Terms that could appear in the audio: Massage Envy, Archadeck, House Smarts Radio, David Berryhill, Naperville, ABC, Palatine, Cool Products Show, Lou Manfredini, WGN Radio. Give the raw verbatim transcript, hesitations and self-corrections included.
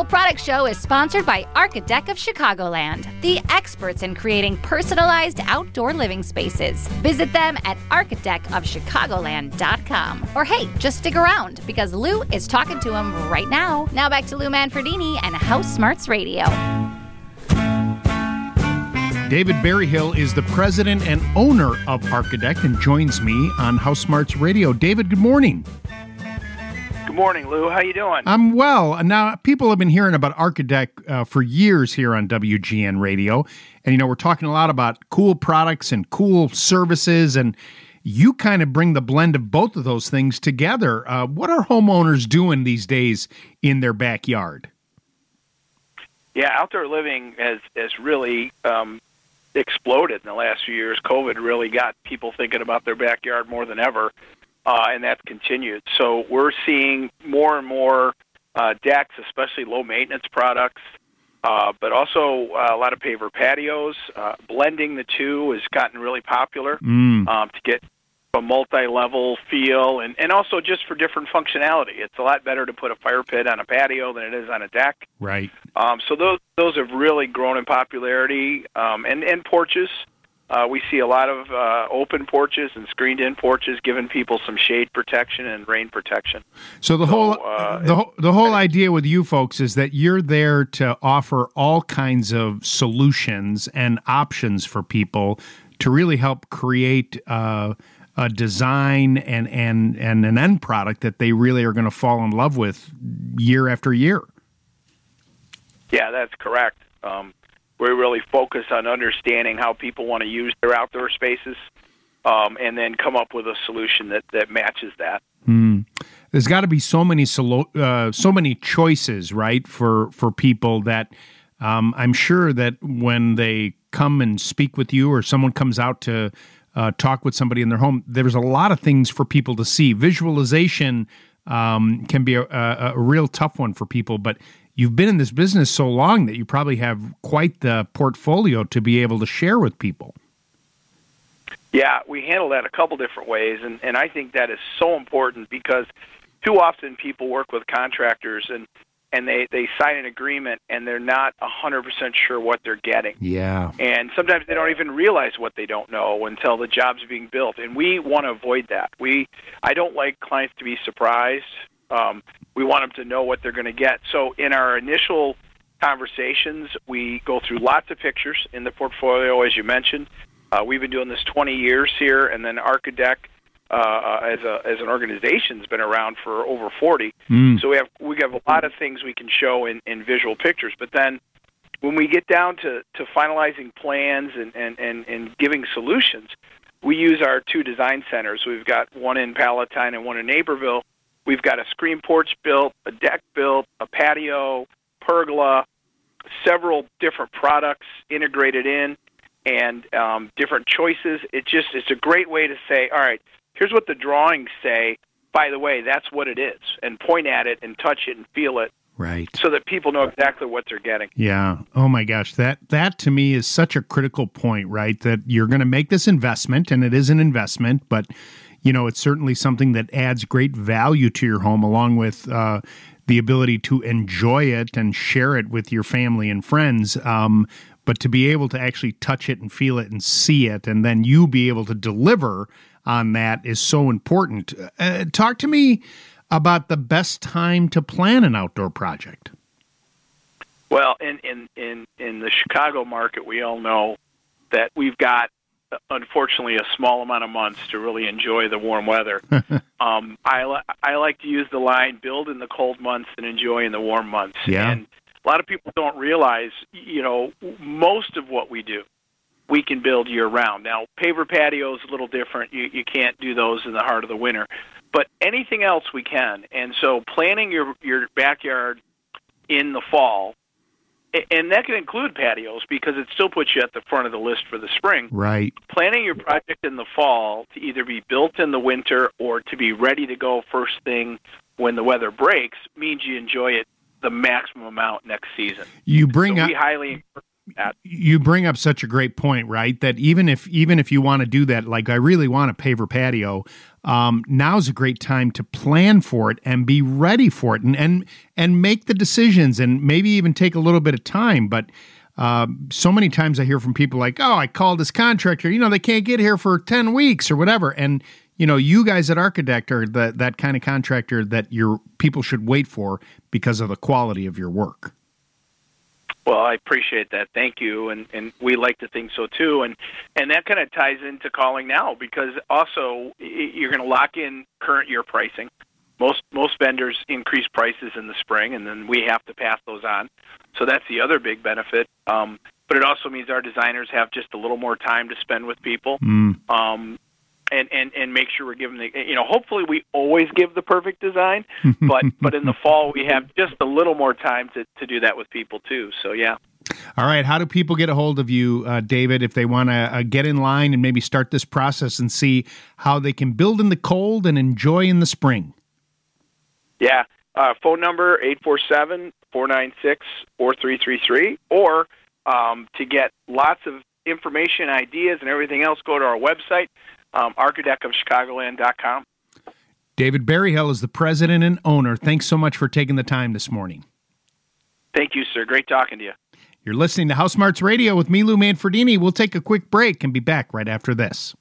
Cool Product Show is sponsored by Archadeck of Chicagoland, the experts in creating personalized outdoor living spaces. Visit them at archadeck of chicagoland dot com. Or hey, just stick around because Lou is talking to him right now. Now back to Lou Manfredini and House Smarts Radio. David Berryhill is the president and owner of Archadeck and joins me on House Smarts Radio. David, good morning. Good morning, Lou. How you doing? I'm well. Now, people have been hearing about Archadeck uh, for years here on W G N Radio. And, you know, we're talking a lot about cool products and cool services. And you kind of bring the blend of both of those things together. Uh, what are homeowners doing these days in their backyard? Yeah, outdoor living has, has really... Um, exploded in the last few years. COVID really got people thinking about their backyard more than ever, uh, and that's continued. So we're seeing more and more uh, decks, especially low-maintenance products, uh, but also uh, a lot of paver patios. Uh, blending the two has gotten really popular mm. um, to get a multi-level feel, and, and also just for different functionality. It's a lot better to put a fire pit on a patio than it is on a deck. Right. Um, so those those have really grown in popularity. Um, and, and porches. Uh, we see a lot of uh, open porches and screened-in porches giving people some shade protection and rain protection. So the so, whole uh, the, it, the whole idea with you folks is that you're there to offer all kinds of solutions and options for people to really help create uh, a design and, and, and an end product that they really are going to fall in love with year after year. Yeah, that's correct. Um, we really focus on understanding how people want to use their outdoor spaces um, and then come up with a solution that, that matches that. Mm. There's got to be so many solo, uh, so many choices, right, for, for people that um, I'm sure that when they come and speak with you or someone comes out to Uh, talk with somebody in their home, there's a lot of things for people to see. Visualization um, can be a, a, a real tough one for people, but you've been in this business so long that you probably have quite the portfolio to be able to share with people. Yeah, we handle that a couple different ways, and, and I think that is so important because too often people work with contractors and and they, they sign an agreement, and they're not one hundred percent sure what they're getting. Yeah. And sometimes they don't even realize what they don't know until the job's being built, and we want to avoid that. We I don't like clients to be surprised. Um, we want them to know what they're going to get. So in our initial conversations, we go through lots of pictures in the portfolio, as you mentioned. Uh, we've been doing this twenty years here, and then Archadeck, Uh, as a as an organization, has been around for over forty. Mm. So we have we have a lot of things we can show in, in visual pictures. But then when we get down to, to finalizing plans and, and, and, and giving solutions, we use our two design centers. We've got one in Palatine and one in Naperville. We've got a screen porch built, a deck built, a patio, pergola, several different products integrated in, and um, different choices. It just it's a great way to say, all right, here's what the drawings say. By the way, that's what it is. And point at it and touch it and feel it. Right. So that people know exactly what they're getting. Yeah. Oh, my gosh. That, that to me, is such a critical point, right? That you're going to make this investment, and it is an investment, but, you know, it's certainly something that adds great value to your home, along with uh, the ability to enjoy it and share it with your family and friends. Um, but to be able to actually touch it and feel it and see it, and then you be able to deliver on that is so important. Uh, talk to me about the best time to plan an outdoor project. Well, in, in, in, in the Chicago market, we all know that we've got, unfortunately, a small amount of months to really enjoy the warm weather. um, I, li- I like to use the line, build in the cold months and enjoy in the warm months. Yeah. And a lot of people don't realize, you know, most of what we do, we can build year-round. Now, paver patio is a little different. You, you can't do those in the heart of the winter. But anything else we can. And so planning your, your backyard in the fall, and that can include patios because it still puts you at the front of the list for the spring. Right. Planning your project in the fall to either be built in the winter or to be ready to go first thing when the weather breaks means you enjoy it the maximum amount next season. You bring so up... We highly encourage at. You bring up such a great point, right? That even if even if you want to do that, like I really want a paver patio, um, now's a great time to plan for it and be ready for it, and and and make the decisions, and maybe even take a little bit of time. But uh, so many times I hear from people like, "Oh, I called this contractor, you know, they can't get here for ten weeks or whatever," and you know, you guys at Archadeck are the, that kind of contractor that your people should wait for because of the quality of your work. Well, I appreciate that. Thank you. And, and we like to think so, too. And, and that kind of ties into calling now, because also you're going to lock in current year pricing. Most most vendors increase prices in the spring, and then we have to pass those on. So that's the other big benefit. Um, but it also means our designers have just a little more time to spend with people. Mm. Um And, and, and make sure we're giving the, you know, hopefully we always give the perfect design, but, but in the fall we have just a little more time to, to do that with people too. So, yeah. All right. How do people get a hold of you, uh, David, if they want to uh, get in line and maybe start this process and see how they can build in the cold and enjoy in the spring? Yeah. Uh, phone number eight four seven, four nine six, four three three three, or um, to get lots of information, ideas, and everything else, go to our website, Um, Archadeck of Chicagoland dot com. David Berryhill is the president and owner. Thanks so much for taking the time this morning. Thank you, sir. Great talking to you. You're listening to House Smarts Radio with me, Lou Manfredini. We'll take a quick break and be back right after this.